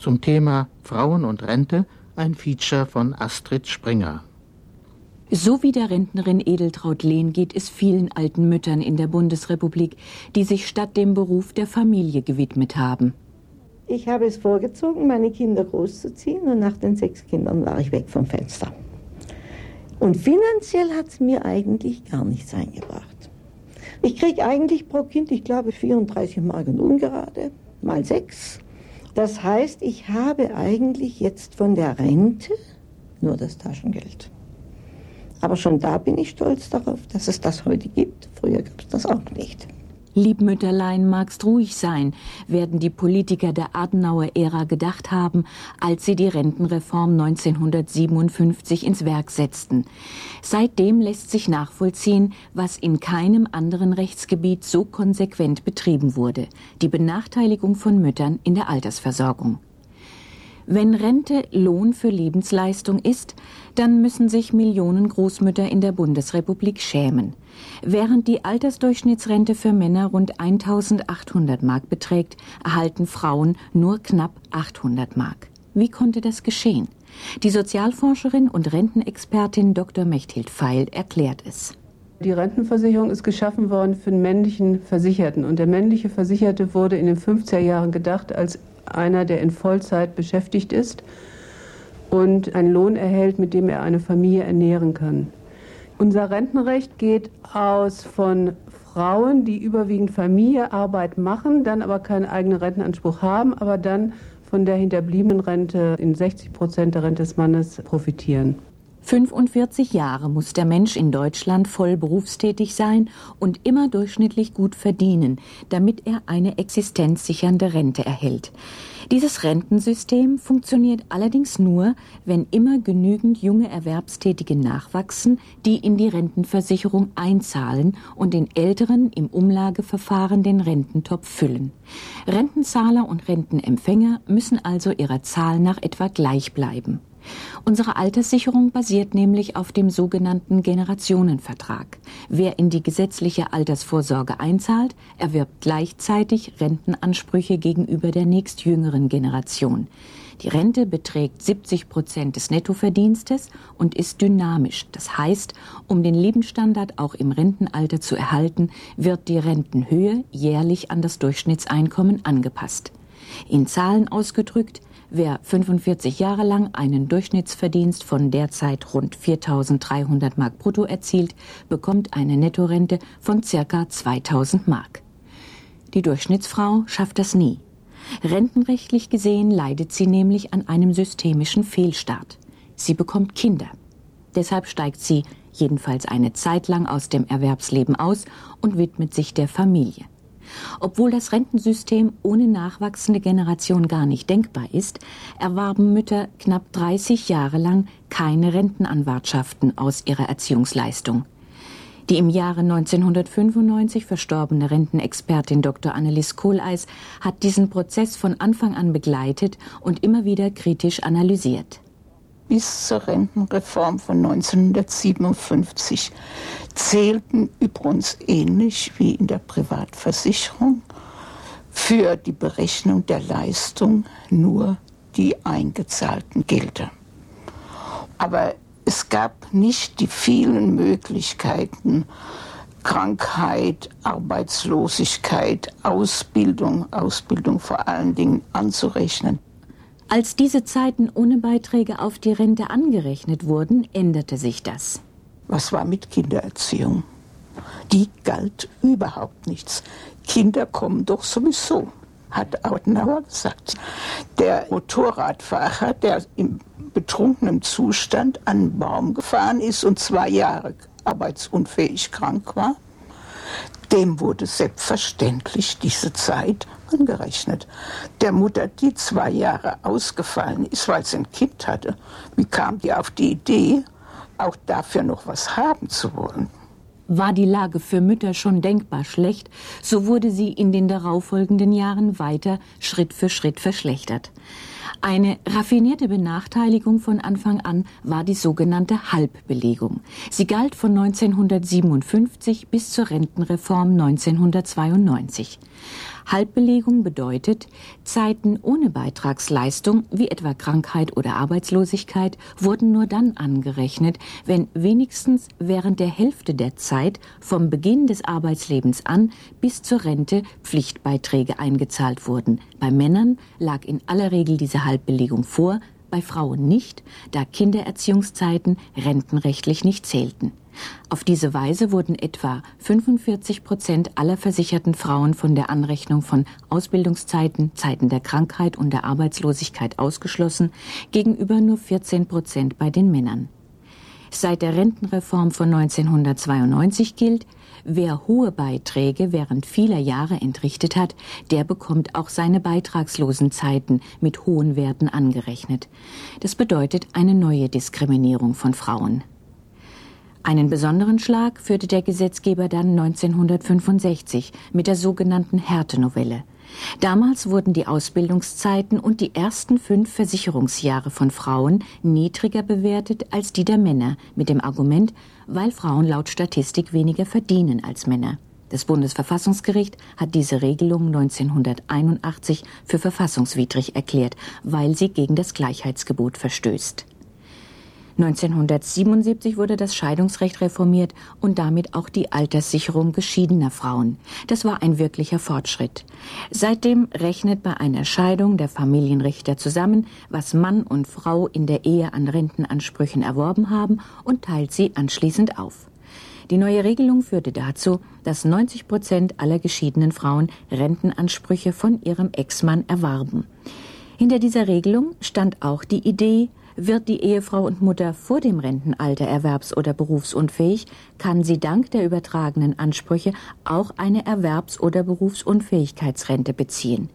zum Thema Frauen und Rente, ein Feature von Astrid Springer. So wie der Rentnerin Edeltraud Lehn geht es vielen alten Müttern in der Bundesrepublik, die sich statt dem Beruf der Familie gewidmet haben. Ich habe es vorgezogen, meine Kinder großzuziehen, und nach den 6 Kindern war ich weg vom Fenster. Und finanziell hat es mir eigentlich gar nichts eingebracht. Ich kriege eigentlich pro Kind, ich glaube, 34 Mark und ungerade, mal 6. Das heißt, ich habe eigentlich jetzt von der Rente nur das Taschengeld. Aber schon da bin ich stolz darauf, dass es das heute gibt. Früher gab es das auch nicht. Lieb Mütterlein, magst ruhig sein, werden die Politiker der Adenauer-Ära gedacht haben, als sie die Rentenreform 1957 ins Werk setzten. Seitdem lässt sich nachvollziehen, was in keinem anderen Rechtsgebiet so konsequent betrieben wurde: die Benachteiligung von Müttern in der Altersversorgung. Wenn Rente Lohn für Lebensleistung ist, dann müssen sich Millionen Großmütter in der Bundesrepublik schämen. Während die Altersdurchschnittsrente für Männer rund 1.800 Mark beträgt, erhalten Frauen nur knapp 800 Mark. Wie konnte das geschehen? Die Sozialforscherin und Rentenexpertin Dr. Mechthild Feil erklärt es. Die Rentenversicherung ist geschaffen worden für den männlichen Versicherten. Und der männliche Versicherte wurde in den 50er Jahren gedacht als einer, der in Vollzeit beschäftigt ist und einen Lohn erhält, mit dem er eine Familie ernähren kann. Unser Rentenrecht geht aus von Frauen, die überwiegend Familiearbeit machen, dann aber keinen eigenen Rentenanspruch haben, aber dann von der hinterbliebenen Rente in 60% der Rente des Mannes profitieren. 45 Jahre muss der Mensch in Deutschland voll berufstätig sein und immer durchschnittlich gut verdienen, damit er eine existenzsichernde Rente erhält. Dieses Rentensystem funktioniert allerdings nur, wenn immer genügend junge Erwerbstätige nachwachsen, die in die Rentenversicherung einzahlen und den Älteren im Umlageverfahren den Rententopf füllen. Rentenzahler und Rentenempfänger müssen also ihrer Zahl nach etwa gleich bleiben. Unsere Alterssicherung basiert nämlich auf dem sogenannten Generationenvertrag. Wer in die gesetzliche Altersvorsorge einzahlt, erwirbt gleichzeitig Rentenansprüche gegenüber der nächstjüngeren Generation. Die Rente beträgt 70% des Nettoverdienstes und ist dynamisch. Das heißt, um den Lebensstandard auch im Rentenalter zu erhalten, wird die Rentenhöhe jährlich an das Durchschnittseinkommen angepasst. In Zahlen ausgedrückt: Wer 45 Jahre lang einen Durchschnittsverdienst von derzeit rund 4.300 Mark brutto erzielt, bekommt eine Nettorente von ca. 2.000 Mark. Die Durchschnittsfrau schafft das nie. Rentenrechtlich gesehen leidet sie nämlich an einem systemischen Fehlstart. Sie bekommt Kinder. Deshalb steigt sie jedenfalls eine Zeit lang aus dem Erwerbsleben aus und widmet sich der Familie. Obwohl das Rentensystem ohne nachwachsende Generation gar nicht denkbar ist, erwarben Mütter knapp 30 Jahre lang keine Rentenanwartschaften aus ihrer Erziehungsleistung. Die im Jahre 1995 verstorbene Rentenexpertin Dr. Annelies Kohleis hat diesen Prozess von Anfang an begleitet und immer wieder kritisch analysiert. Bis zur Rentenreform von 1957 zählten übrigens, ähnlich wie in der Privatversicherung, für die Berechnung der Leistung nur die eingezahlten Gelder. Aber es gab nicht die vielen Möglichkeiten, Krankheit, Arbeitslosigkeit, Ausbildung vor allen Dingen anzurechnen. Als diese Zeiten ohne Beiträge auf die Rente angerechnet wurden, änderte sich das. Was war mit Kindererziehung? Die galt überhaupt nichts. Kinder kommen doch sowieso, hat Adenauer gesagt. Der Motorradfahrer, der im betrunkenen Zustand an einen Baum gefahren ist und 2 Jahre arbeitsunfähig krank war, dem wurde selbstverständlich diese Zeit angerechnet. Der Mutter, die 2 Jahre ausgefallen ist, weil sie ein Kind hatte, wie kam die auf die Idee, auch dafür noch was haben zu wollen? War die Lage für Mütter schon denkbar schlecht, so wurde sie in den darauffolgenden Jahren weiter Schritt für Schritt verschlechtert. Eine raffinierte Benachteiligung von Anfang an war die sogenannte Halbbelegung. Sie galt von 1957 bis zur Rentenreform 1992. Halbbelegung bedeutet, Zeiten ohne Beitragsleistung, wie etwa Krankheit oder Arbeitslosigkeit, wurden nur dann angerechnet, wenn wenigstens während der Hälfte der Zeit vom Beginn des Arbeitslebens an bis zur Rente Pflichtbeiträge eingezahlt wurden. Bei Männern lag in aller Regel diese Halbbelegung vor, bei Frauen nicht, da Kindererziehungszeiten rentenrechtlich nicht zählten. Auf diese Weise wurden etwa 45% aller versicherten Frauen von der Anrechnung von Ausbildungszeiten, Zeiten der Krankheit und der Arbeitslosigkeit ausgeschlossen, gegenüber nur 14% bei den Männern. Seit der Rentenreform von 1992 gilt, wer hohe Beiträge während vieler Jahre entrichtet hat, der bekommt auch seine beitragslosen Zeiten mit hohen Werten angerechnet. Das bedeutet eine neue Diskriminierung von Frauen. Einen besonderen Schlag führte der Gesetzgeber dann 1965 mit der sogenannten Härtenovelle. Damals wurden die Ausbildungszeiten und die ersten 5 Versicherungsjahre von Frauen niedriger bewertet als die der Männer, mit dem Argument, weil Frauen laut Statistik weniger verdienen als Männer. Das Bundesverfassungsgericht hat diese Regelung 1981 für verfassungswidrig erklärt, weil sie gegen das Gleichheitsgebot verstößt. 1977 wurde das Scheidungsrecht reformiert und damit auch die Alterssicherung geschiedener Frauen. Das war ein wirklicher Fortschritt. Seitdem rechnet bei einer Scheidung der Familienrichter zusammen, was Mann und Frau in der Ehe an Rentenansprüchen erworben haben, und teilt sie anschließend auf. Die neue Regelung führte dazu, dass 90% aller geschiedenen Frauen Rentenansprüche von ihrem Ex-Mann erwarben. Hinter dieser Regelung stand auch die Idee, wird die Ehefrau und Mutter vor dem Rentenalter erwerbs- oder berufsunfähig, kann sie dank der übertragenen Ansprüche auch eine Erwerbs- oder Berufsunfähigkeitsrente beziehen.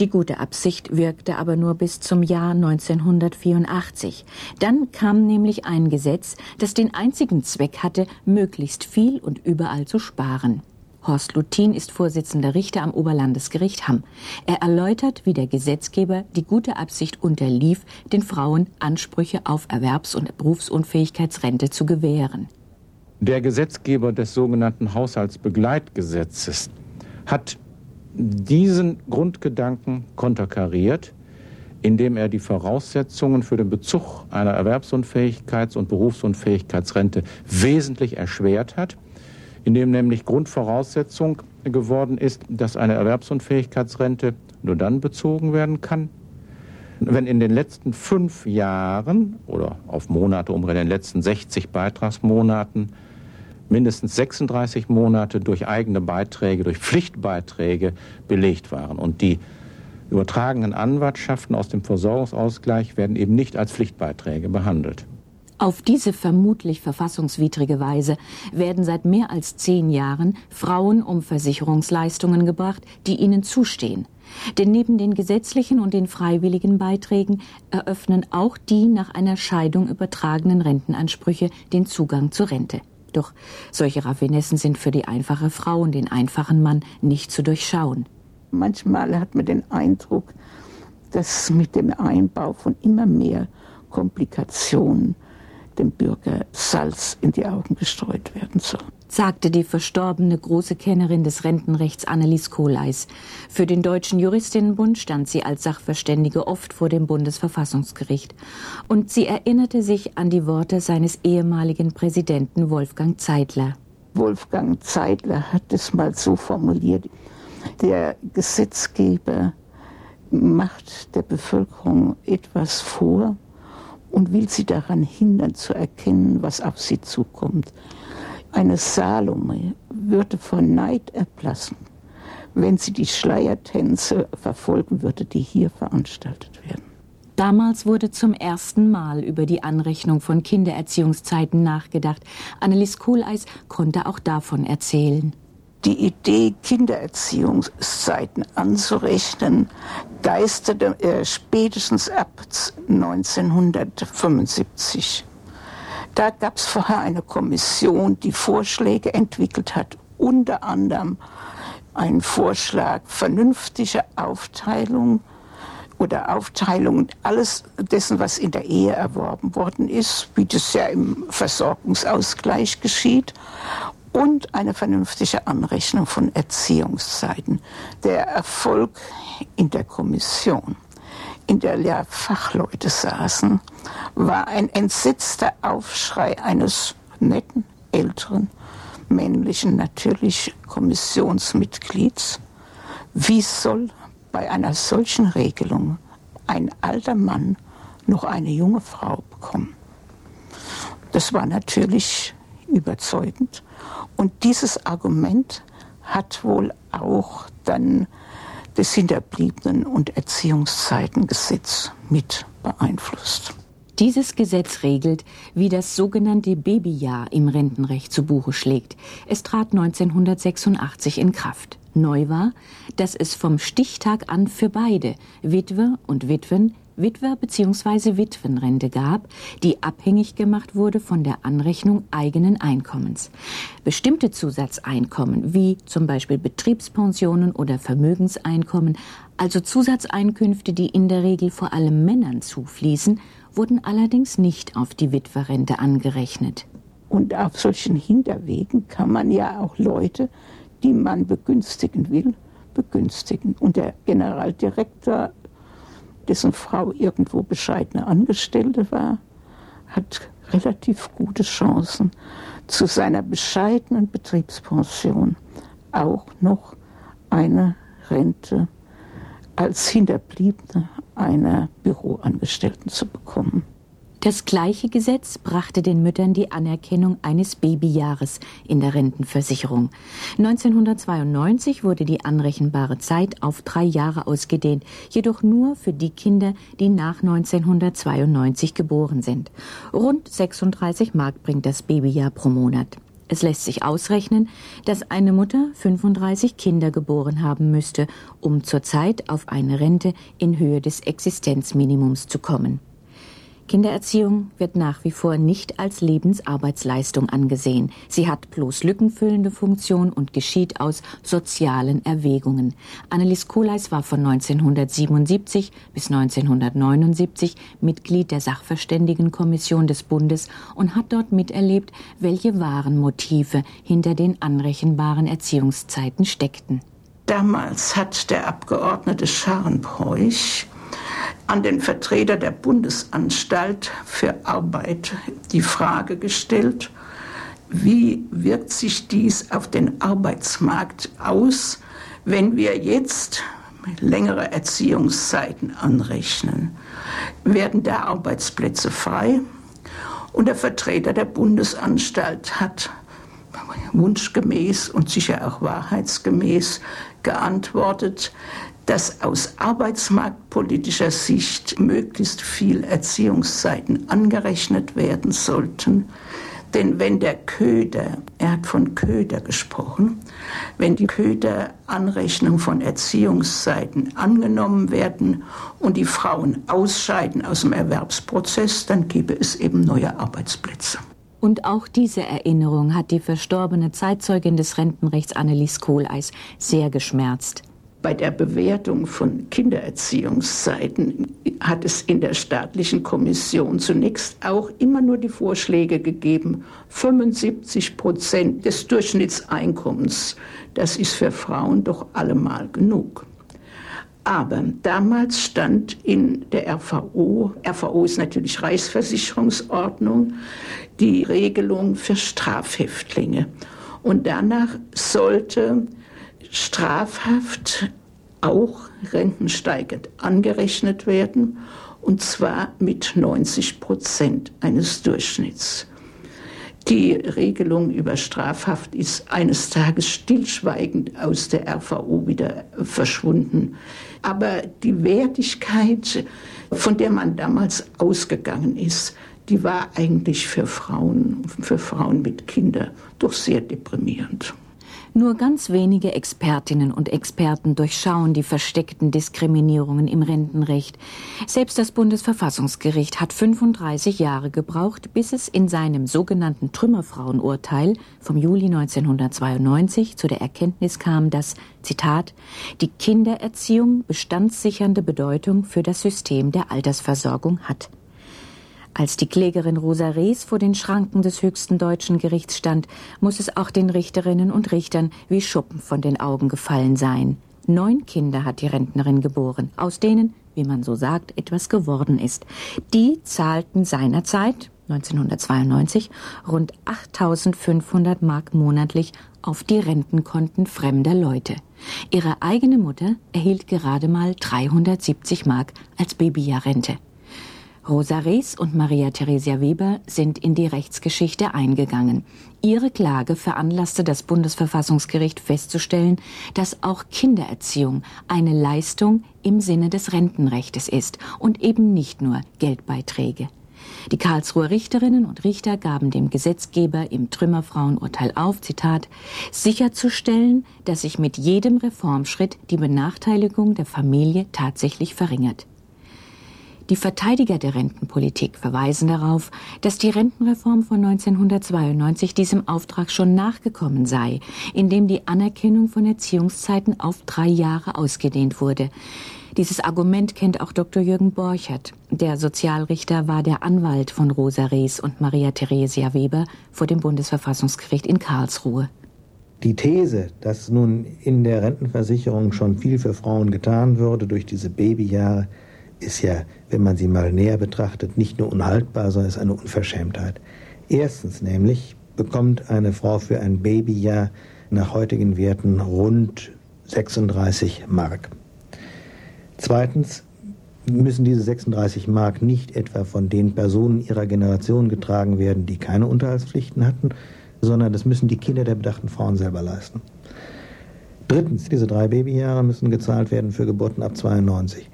Die gute Absicht wirkte aber nur bis zum Jahr 1984. Dann kam nämlich ein Gesetz, das den einzigen Zweck hatte, möglichst viel und überall zu sparen. Horst Lutin ist Vorsitzender Richter am Oberlandesgericht Hamm. Er erläutert, wie der Gesetzgeber die gute Absicht unterlief, den Frauen Ansprüche auf Erwerbs- und Berufsunfähigkeitsrente zu gewähren. Der Gesetzgeber des sogenannten Haushaltsbegleitgesetzes hat diesen Grundgedanken konterkariert, indem er die Voraussetzungen für den Bezug einer Erwerbsunfähigkeits- und Berufsunfähigkeitsrente wesentlich erschwert hat, indem nämlich Grundvoraussetzung geworden ist, dass eine Erwerbsunfähigkeitsrente nur dann bezogen werden kann, wenn in den letzten 5 Jahren oder auf Monate umgerechnet in den letzten 60 Beitragsmonaten mindestens 36 Monate durch eigene Beiträge, durch Pflichtbeiträge belegt waren. Und die übertragenen Anwartschaften aus dem Versorgungsausgleich werden eben nicht als Pflichtbeiträge behandelt. Auf diese vermutlich verfassungswidrige Weise werden seit mehr als 10 Jahren Frauen um Versicherungsleistungen gebracht, die ihnen zustehen. Denn neben den gesetzlichen und den freiwilligen Beiträgen eröffnen auch die nach einer Scheidung übertragenen Rentenansprüche den Zugang zur Rente. Doch solche Raffinessen sind für die einfache Frau und den einfachen Mann nicht zu durchschauen. Manchmal hat man den Eindruck, dass mit dem Einbau von immer mehr Komplikationen dem Bürger Salz in die Augen gestreut werden soll, sagte die verstorbene große Kennerin des Rentenrechts Annelies Kohleis. Für den Deutschen Juristinnenbund stand sie als Sachverständige oft vor dem Bundesverfassungsgericht. Und sie erinnerte sich an die Worte seines ehemaligen Präsidenten Wolfgang Zeitler. Wolfgang Zeitler hat es mal so formuliert: Der Gesetzgeber macht der Bevölkerung etwas vor und will sie daran hindern, zu erkennen, was auf sie zukommt. Eine Salome würde vor Neid erblassen, wenn sie die Schleiertänze verfolgen würde, die hier veranstaltet werden. Damals wurde zum ersten Mal über die Anrechnung von Kindererziehungszeiten nachgedacht. Annelies Kohleis konnte auch davon erzählen. Die Idee, Kindererziehungszeiten anzurechnen, geisterte spätestens ab 1975. Da gab es vorher eine Kommission, die Vorschläge entwickelt hat, unter anderem einen Vorschlag vernünftige Aufteilung oder Aufteilung alles dessen, was in der Ehe erworben worden ist, wie das ja im Versorgungsausgleich geschieht. und eine vernünftige Anrechnung von Erziehungszeiten. Der Erfolg in der Kommission, in der Lehrfachleute saßen, war ein entsetzter Aufschrei eines netten, älteren, männlichen, natürlich Kommissionsmitglieds. Wie soll bei einer solchen Regelung ein alter Mann noch eine junge Frau bekommen? Das war natürlich überzeugend. Und dieses Argument hat wohl auch dann das Hinterbliebenen- und Erziehungszeitengesetz mit beeinflusst. Dieses Gesetz regelt, wie das sogenannte Babyjahr im Rentenrecht zu Buche schlägt. Es trat 1986 in Kraft. Neu war, dass es vom Stichtag an für beide, Witwer und Witwen, Witwer- bzw. Witwenrente gab, die abhängig gemacht wurde von der Anrechnung eigenen Einkommens. Bestimmte Zusatzeinkommen, wie zum Beispiel Betriebspensionen oder Vermögenseinkommen, also Zusatzeinkünfte, die in der Regel vor allem Männern zufließen, wurden allerdings nicht auf die Witwerrente angerechnet. Und auf solchen Hinterwegen kann man ja auch Leute, die man begünstigen will, begünstigen. Und der Generaldirektor, dessen Frau irgendwo bescheidene Angestellte war, hat relativ gute Chancen, zu seiner bescheidenen Betriebspension auch noch eine Rente als Hinterbliebene einer Büroangestellten zu bekommen. Das gleiche Gesetz brachte den Müttern die Anerkennung eines Babyjahres in der Rentenversicherung. 1992 wurde die anrechenbare Zeit auf 3 Jahre ausgedehnt, jedoch nur für die Kinder, die nach 1992 geboren sind. Rund 36 Mark bringt das Babyjahr pro Monat. Es lässt sich ausrechnen, dass eine Mutter 35 Kinder geboren haben müsste, um zurzeit auf eine Rente in Höhe des Existenzminimums zu kommen. Kindererziehung wird nach wie vor nicht als Lebensarbeitsleistung angesehen. Sie hat bloß lückenfüllende Funktion und geschieht aus sozialen Erwägungen. Annelies Kohleis war von 1977 bis 1979 Mitglied der Sachverständigenkommission des Bundes und hat dort miterlebt, welche wahren Motive hinter den anrechenbaren Erziehungszeiten steckten. Damals hat der Abgeordnete Scharnbräuch an den Vertreter der Bundesanstalt für Arbeit die Frage gestellt, wie wirkt sich dies auf den Arbeitsmarkt aus, wenn wir jetzt längere Erziehungszeiten anrechnen? Werden da Arbeitsplätze frei? Und der Vertreter der Bundesanstalt hat wunschgemäß und sicher auch wahrheitsgemäß geantwortet, dass aus arbeitsmarktpolitischer Sicht möglichst viel Erziehungszeiten angerechnet werden sollten. Denn wenn der Köder, er hat von Köder gesprochen, wenn die Köderanrechnung von Erziehungszeiten angenommen werden und die Frauen ausscheiden aus dem Erwerbsprozess, dann gäbe es eben neue Arbeitsplätze. Und auch diese Erinnerung hat die verstorbene Zeitzeugin des Rentenrechts Annelies Kohleis sehr geschmerzt. Bei der Bewertung von Kindererziehungszeiten hat es in der staatlichen Kommission zunächst auch immer nur die Vorschläge gegeben, 75% des Durchschnittseinkommens. Das ist für Frauen doch allemal genug. Aber damals stand in der RVO ist natürlich Reichsversicherungsordnung, die Regelung für Strafhäftlinge. Und danach sollte strafhaft auch rentensteigend angerechnet werden, und zwar mit 90% eines Durchschnitts. Die Regelung über Strafhaft ist eines Tages stillschweigend aus der RVO wieder verschwunden. Aber die Wertigkeit, von der man damals ausgegangen ist, die war eigentlich für Frauen mit Kindern, doch sehr deprimierend. Nur ganz wenige Expertinnen und Experten durchschauen die versteckten Diskriminierungen im Rentenrecht. Selbst das Bundesverfassungsgericht hat 35 Jahre gebraucht, bis es in seinem sogenannten Trümmerfrauenurteil vom Juli 1992 zu der Erkenntnis kam, dass, Zitat, die Kindererziehung bestandssichernde Bedeutung für das System der Altersversorgung hat. Als die Klägerin Rosa Rees vor den Schranken des höchsten deutschen Gerichts stand, muss es auch den Richterinnen und Richtern wie Schuppen von den Augen gefallen sein. 9 Kinder hat die Rentnerin geboren, aus denen, wie man so sagt, etwas geworden ist. Die zahlten seinerzeit, 1992, rund 8.500 Mark monatlich auf die Rentenkonten fremder Leute. Ihre eigene Mutter erhielt gerade mal 370 Mark als Babyjahrrente. Rosa Rees und Maria Theresia Weber sind in die Rechtsgeschichte eingegangen. Ihre Klage veranlasste das Bundesverfassungsgericht festzustellen, dass auch Kindererziehung eine Leistung im Sinne des Rentenrechts ist und eben nicht nur Geldbeiträge. Die Karlsruher Richterinnen und Richter gaben dem Gesetzgeber im Trümmerfrauenurteil auf, Zitat, sicherzustellen, dass sich mit jedem Reformschritt die Benachteiligung der Familie tatsächlich verringert. Die Verteidiger der Rentenpolitik verweisen darauf, dass die Rentenreform von 1992 diesem Auftrag schon nachgekommen sei, indem die Anerkennung von Erziehungszeiten auf 3 Jahre ausgedehnt wurde. Dieses Argument kennt auch Dr. Jürgen Borchert. Der Sozialrichter war der Anwalt von Rosa Rees und Maria Theresia Weber vor dem Bundesverfassungsgericht in Karlsruhe. Die These, dass nun in der Rentenversicherung schon viel für Frauen getan würde durch diese Babyjahre, ist ja, wenn man sie mal näher betrachtet, nicht nur unhaltbar, sondern ist eine Unverschämtheit. Erstens nämlich bekommt eine Frau für ein Babyjahr nach heutigen Werten rund 36 Mark. Zweitens müssen diese 36 Mark nicht etwa von den Personen ihrer Generation getragen werden, die keine Unterhaltspflichten hatten, sondern das müssen die Kinder der bedachten Frauen selber leisten. Drittens, diese 3 Babyjahre müssen gezahlt werden für Geburten ab 92.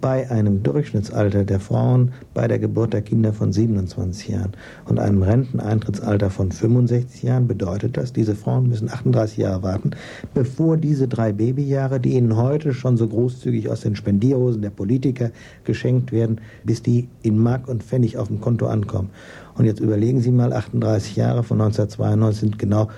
Bei einem Durchschnittsalter der Frauen bei der Geburt der Kinder von 27 Jahren und einem Renteneintrittsalter von 65 Jahren bedeutet das, diese Frauen müssen 38 Jahre warten, bevor diese 3 Babyjahre, die ihnen heute schon so großzügig aus den Spendierhosen der Politiker geschenkt werden, bis die in Mark und Pfennig auf dem Konto ankommen. Und jetzt überlegen Sie mal, 38 Jahre von 1992 sind genau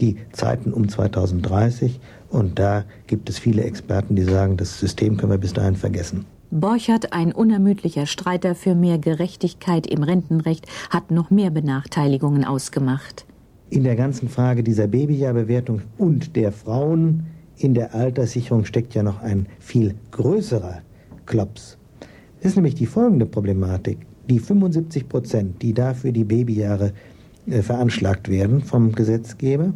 die Zeiten um 2030. Und da gibt es viele Experten, die sagen, das System können wir bis dahin vergessen. Borchert, ein unermüdlicher Streiter für mehr Gerechtigkeit im Rentenrecht, hat noch mehr Benachteiligungen ausgemacht. In der ganzen Frage dieser Babyjahrbewertung und der Frauen in der Alterssicherung steckt ja noch ein viel größerer Klops. Das ist nämlich die folgende Problematik. Die 75%, die dafür die Babyjahre veranschlagt werden vom Gesetzgeber,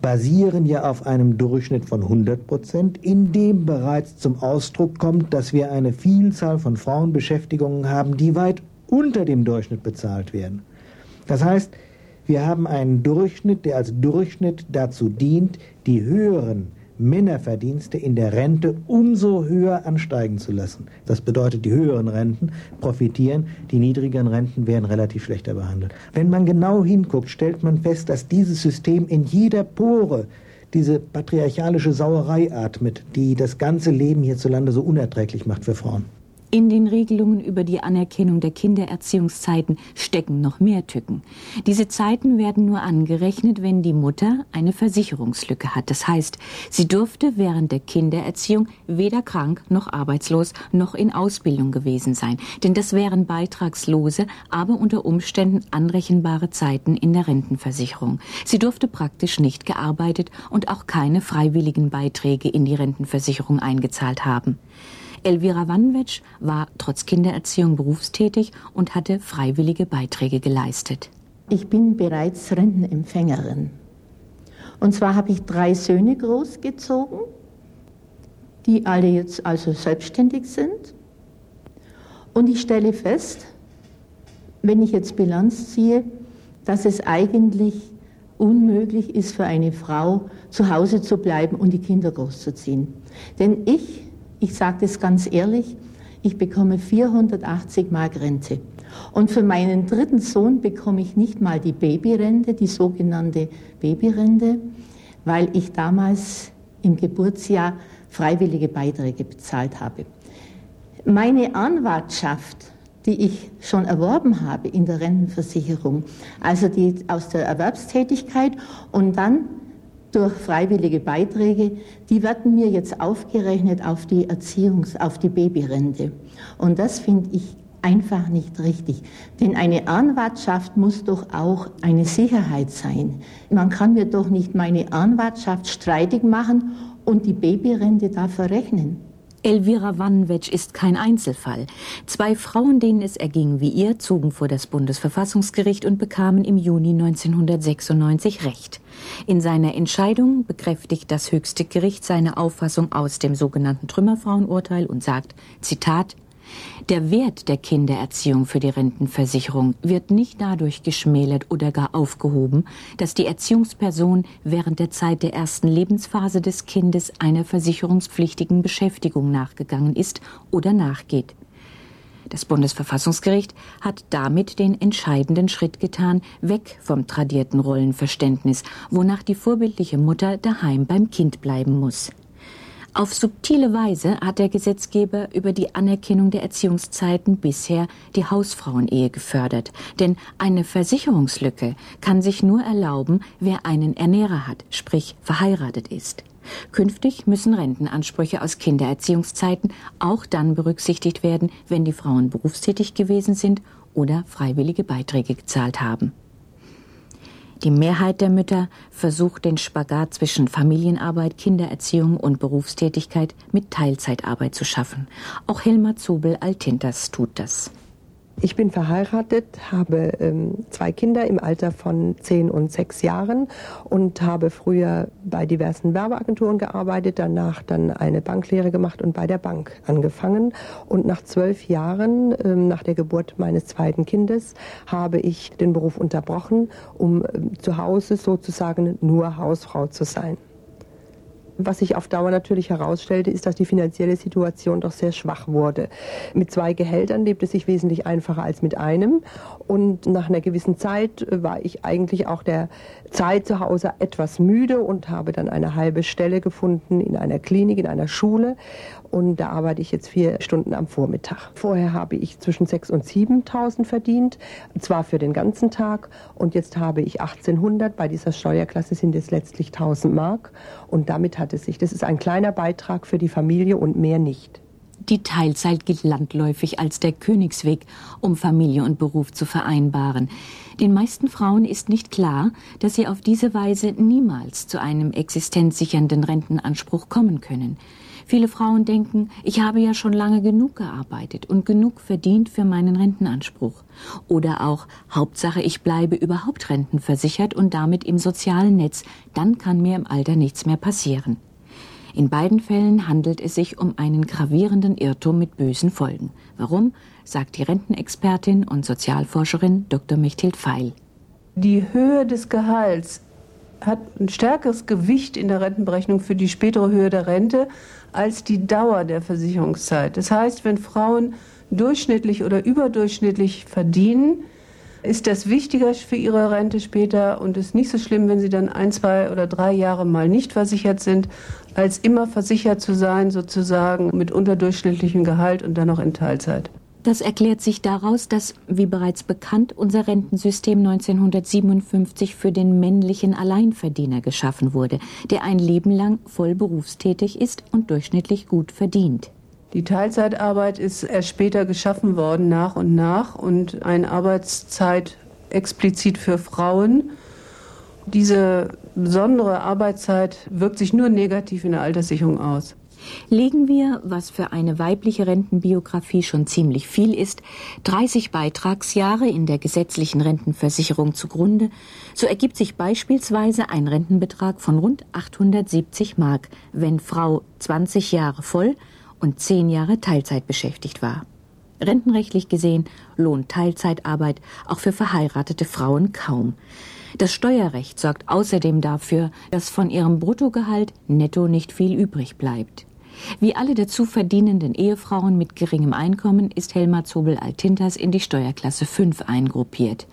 basieren ja auf einem Durchschnitt von 100%, in dem bereits zum Ausdruck kommt, dass wir eine Vielzahl von Frauenbeschäftigungen haben, die weit unter dem Durchschnitt bezahlt werden. Das heißt, wir haben einen Durchschnitt, der als Durchschnitt dazu dient, die höheren Männerverdienste in der Rente umso höher ansteigen zu lassen. Das bedeutet, die höheren Renten profitieren, die niedrigeren Renten werden relativ schlechter behandelt. Wenn man genau hinguckt, stellt man fest, dass dieses System in jeder Pore diese patriarchalische Sauerei atmet, die das ganze Leben hierzulande so unerträglich macht für Frauen. In den Regelungen über die Anerkennung der Kindererziehungszeiten stecken noch mehr Tücken. Diese Zeiten werden nur angerechnet, wenn die Mutter eine Versicherungslücke hat. Das heißt, sie durfte während der Kindererziehung weder krank noch arbeitslos noch in Ausbildung gewesen sein. Denn das wären beitragslose, aber unter Umständen anrechenbare Zeiten in der Rentenversicherung. Sie durfte praktisch nicht gearbeitet und auch keine freiwilligen Beiträge in die Rentenversicherung eingezahlt haben. Elvira Wanwitsch war trotz Kindererziehung berufstätig und hatte freiwillige Beiträge geleistet. Ich bin bereits Rentenempfängerin. Und zwar habe ich 3 Söhne großgezogen, die alle jetzt also selbstständig sind. Und ich stelle fest, wenn ich jetzt Bilanz ziehe, dass es eigentlich unmöglich ist für eine Frau, zu Hause zu bleiben und die Kinder großzuziehen. Denn ich sage das ganz ehrlich, ich bekomme 480 Mark Rente. Und für meinen dritten Sohn bekomme ich nicht mal die Babyrente, die sogenannte Babyrente, weil ich damals im Geburtsjahr freiwillige Beiträge bezahlt habe. Meine Anwartschaft, die ich schon erworben habe in der Rentenversicherung, also die aus der Erwerbstätigkeit und dann durch freiwillige Beiträge, die werden mir jetzt aufgerechnet auf die Babyrente. Und das finde ich einfach nicht richtig. Denn eine Anwartschaft muss doch auch eine Sicherheit sein. Man kann mir doch nicht meine Anwartschaft streitig machen und die Babyrente da verrechnen. Elvira Wanwitsch ist kein Einzelfall. Zwei Frauen, denen es erging wie ihr, zogen vor das Bundesverfassungsgericht und bekamen im Juni 1996 Recht. In seiner Entscheidung bekräftigt das höchste Gericht seine Auffassung aus dem sogenannten Trümmerfrauenurteil und sagt, Zitat, der Wert der Kindererziehung für die Rentenversicherung wird nicht dadurch geschmälert oder gar aufgehoben, dass die Erziehungsperson während der Zeit der ersten Lebensphase des Kindes einer versicherungspflichtigen Beschäftigung nachgegangen ist oder nachgeht. Das Bundesverfassungsgericht hat damit den entscheidenden Schritt getan, weg vom tradierten Rollenverständnis, wonach die vorbildliche Mutter daheim beim Kind bleiben muss. Auf subtile Weise hat der Gesetzgeber über die Anerkennung der Erziehungszeiten bisher die Hausfrauenehe gefördert. Denn eine Versicherungslücke kann sich nur erlauben, wer einen Ernährer hat, sprich verheiratet ist. Künftig müssen Rentenansprüche aus Kindererziehungszeiten auch dann berücksichtigt werden, wenn die Frauen berufstätig gewesen sind oder freiwillige Beiträge gezahlt haben. Die Mehrheit der Mütter versucht, den Spagat zwischen Familienarbeit, Kindererziehung und Berufstätigkeit mit Teilzeitarbeit zu schaffen. Auch Helma Zobel-Altintas tut das. Ich bin verheiratet, habe zwei Kinder im Alter von 10 und 6 Jahren und habe früher bei diversen Werbeagenturen gearbeitet, danach dann eine Banklehre gemacht und bei der Bank angefangen. Und nach 12 Jahren, nach der Geburt meines zweiten Kindes, habe ich den Beruf unterbrochen, um zu Hause sozusagen nur Hausfrau zu sein. Was sich auf Dauer natürlich herausstellte, ist, dass die finanzielle Situation doch sehr schwach wurde. Mit 2 Gehältern lebte es sich wesentlich einfacher als mit einem. Und nach einer gewissen Zeit war ich eigentlich auch der Zeit zu Hause etwas müde und habe dann eine halbe Stelle gefunden in einer Klinik, in einer Schule. Und da arbeite ich jetzt 4 Stunden am Vormittag. Vorher habe ich zwischen 6.000 und 7.000 verdient, zwar für den ganzen Tag. Und jetzt habe ich 1.800. Bei dieser Steuerklasse sind es letztlich 1.000 Mark. Und damit hat es sich. Das ist ein kleiner Beitrag für die Familie und mehr nicht. Die Teilzeit gilt landläufig als der Königsweg, um Familie und Beruf zu vereinbaren. Den meisten Frauen ist nicht klar, dass sie auf diese Weise niemals zu einem existenzsichernden Rentenanspruch kommen können. Viele Frauen denken, ich habe ja schon lange genug gearbeitet und genug verdient für meinen Rentenanspruch. Oder auch, Hauptsache ich bleibe überhaupt rentenversichert und damit im sozialen Netz, dann kann mir im Alter nichts mehr passieren. In beiden Fällen handelt es sich um einen gravierenden Irrtum mit bösen Folgen. Warum, sagt die Rentenexpertin und Sozialforscherin Dr. Mechthild Feil. Die Höhe des Gehalts hat ein stärkeres Gewicht in der Rentenberechnung für die spätere Höhe der Rente als die Dauer der Versicherungszeit. Das heißt, wenn Frauen durchschnittlich oder überdurchschnittlich verdienen, ist das wichtiger für ihre Rente später und ist nicht so schlimm, wenn sie dann 1, 2 oder 3 Jahre mal nicht versichert sind, als immer versichert zu sein, sozusagen mit unterdurchschnittlichem Gehalt und dann noch in Teilzeit. Das erklärt sich daraus, dass, wie bereits bekannt, unser Rentensystem 1957 für den männlichen Alleinverdiener geschaffen wurde, der ein Leben lang voll berufstätig ist und durchschnittlich gut verdient. Die Teilzeitarbeit ist erst später geschaffen worden, nach und nach, und eine Arbeitszeit explizit für Frauen. Diese besondere Arbeitszeit wirkt sich nur negativ in der Alterssicherung aus. Legen wir, was für eine weibliche Rentenbiografie schon ziemlich viel ist, 30 Beitragsjahre in der gesetzlichen Rentenversicherung zugrunde, so ergibt sich beispielsweise ein Rentenbetrag von rund 870 Mark, wenn Frau 20 Jahre voll und 10 Jahre Teilzeit beschäftigt war. Rentenrechtlich gesehen lohnt Teilzeitarbeit auch für verheiratete Frauen kaum. Das Steuerrecht sorgt außerdem dafür, dass von ihrem Bruttogehalt netto nicht viel übrig bleibt. Wie alle dazu verdienenden Ehefrauen mit geringem Einkommen ist Helma Zobel-Altintas in die Steuerklasse 5 eingruppiert.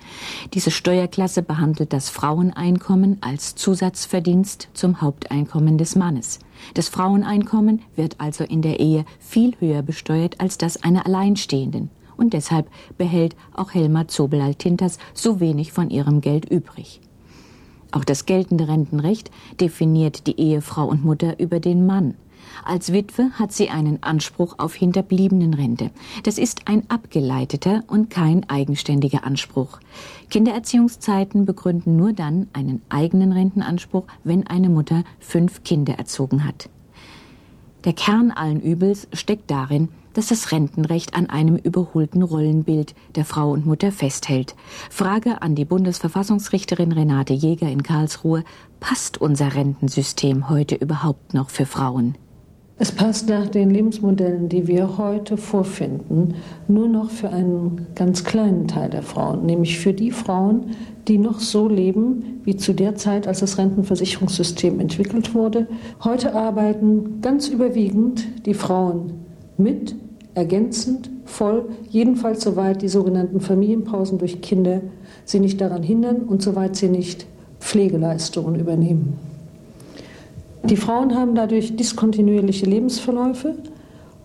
Diese Steuerklasse behandelt das Fraueneinkommen als Zusatzverdienst zum Haupteinkommen des Mannes. Das Fraueneinkommen wird also in der Ehe viel höher besteuert als das einer Alleinstehenden. Und deshalb behält auch Helma Zobel-Altintas so wenig von ihrem Geld übrig. Auch das geltende Rentenrecht definiert die Ehefrau und Mutter über den Mann. Als Witwe hat sie einen Anspruch auf Hinterbliebenenrente. Das ist ein abgeleiteter und kein eigenständiger Anspruch. Kindererziehungszeiten begründen nur dann einen eigenen Rentenanspruch, wenn eine Mutter 5 Kinder erzogen hat. Der Kern allen Übels steckt darin, dass das Rentenrecht an einem überholten Rollenbild der Frau und Mutter festhält. Frage an die Bundesverfassungsrichterin Renate Jäger in Karlsruhe: Passt unser Rentensystem heute überhaupt noch für Frauen? Es passt nach den Lebensmodellen, die wir heute vorfinden, nur noch für einen ganz kleinen Teil der Frauen, nämlich für die Frauen, die noch so leben, wie zu der Zeit, als das Rentenversicherungssystem entwickelt wurde. Heute arbeiten ganz überwiegend die Frauen mit, ergänzend, voll, jedenfalls soweit die sogenannten Familienpausen durch Kinder sie nicht daran hindern und soweit sie nicht Pflegeleistungen übernehmen. Die Frauen haben dadurch diskontinuierliche Lebensverläufe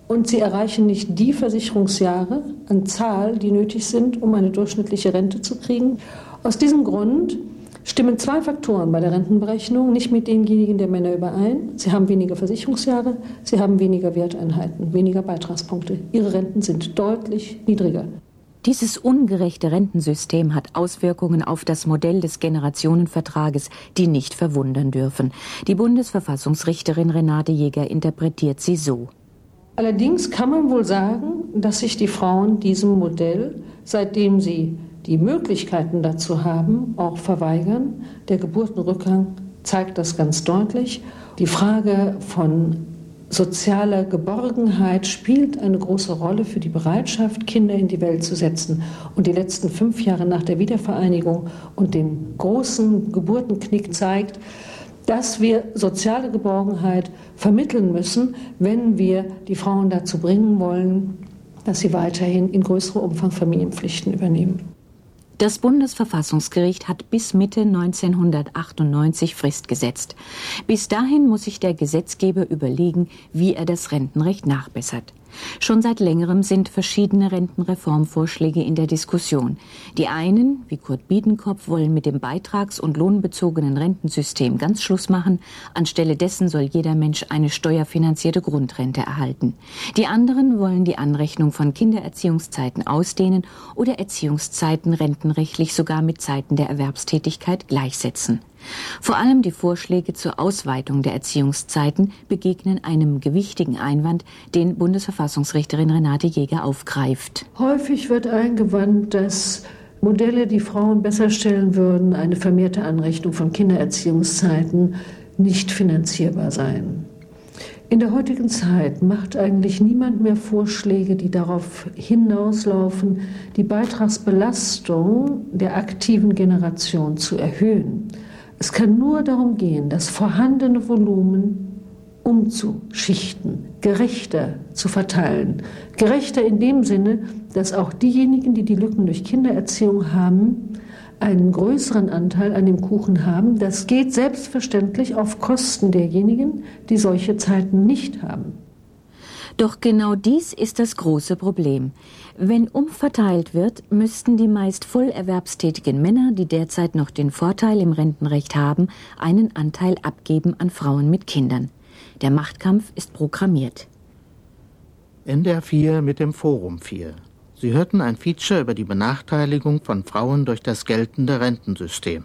und sie erreichen nicht die Versicherungsjahre an Zahl, die nötig sind, um eine durchschnittliche Rente zu kriegen. Aus diesem Grund stimmen 2 Faktoren bei der Rentenberechnung nicht mit denjenigen der Männer überein. Sie haben weniger Versicherungsjahre, sie haben weniger Werteinheiten, weniger Beitragspunkte. Ihre Renten sind deutlich niedriger. Dieses ungerechte Rentensystem hat Auswirkungen auf das Modell des Generationenvertrages, die nicht verwundern dürfen. Die Bundesverfassungsrichterin Renate Jäger interpretiert sie so. Allerdings kann man wohl sagen, dass sich die Frauen diesem Modell, seitdem sie die Möglichkeiten dazu haben, auch verweigern. Der Geburtenrückgang zeigt das ganz deutlich. Die Frage von soziale Geborgenheit spielt eine große Rolle für die Bereitschaft, Kinder in die Welt zu setzen. Und die letzten 5 Jahre nach der Wiedervereinigung und dem großen Geburtenknick zeigt, dass wir soziale Geborgenheit vermitteln müssen, wenn wir die Frauen dazu bringen wollen, dass sie weiterhin in größerem Umfang Familienpflichten übernehmen. Das Bundesverfassungsgericht hat bis Mitte 1998 Frist gesetzt. Bis dahin muss sich der Gesetzgeber überlegen, wie er das Rentenrecht nachbessert. Schon seit längerem sind verschiedene Rentenreformvorschläge in der Diskussion. Die einen, wie Kurt Biedenkopf, wollen mit dem beitrags- und lohnbezogenen Rentensystem ganz Schluss machen. Anstelle dessen soll jeder Mensch eine steuerfinanzierte Grundrente erhalten. Die anderen wollen die Anrechnung von Kindererziehungszeiten ausdehnen oder Erziehungszeiten rentenrechtlich sogar mit Zeiten der Erwerbstätigkeit gleichsetzen. Vor allem die Vorschläge zur Ausweitung der Erziehungszeiten begegnen einem gewichtigen Einwand, den Bundesverfassungsrichterin Renate Jäger aufgreift. Häufig wird eingewandt, dass Modelle, die Frauen besser stellen würden, eine vermehrte Anrechnung von Kindererziehungszeiten nicht finanzierbar seien. In der heutigen Zeit macht eigentlich niemand mehr Vorschläge, die darauf hinauslaufen, die Beitragsbelastung der aktiven Generation zu erhöhen. Es kann nur darum gehen, das vorhandene Volumen umzuschichten, gerechter zu verteilen. Gerechter in dem Sinne, dass auch diejenigen, die die Lücken durch Kindererziehung haben, einen größeren Anteil an dem Kuchen haben. Das geht selbstverständlich auf Kosten derjenigen, die solche Zeiten nicht haben. Doch genau dies ist das große Problem. Wenn umverteilt wird, müssten die meist vollerwerbstätigen Männer, die derzeit noch den Vorteil im Rentenrecht haben, einen Anteil abgeben an Frauen mit Kindern. Der Machtkampf ist programmiert. NDR 4 mit dem Forum 4. Sie hörten ein Feature über die Benachteiligung von Frauen durch das geltende Rentensystem.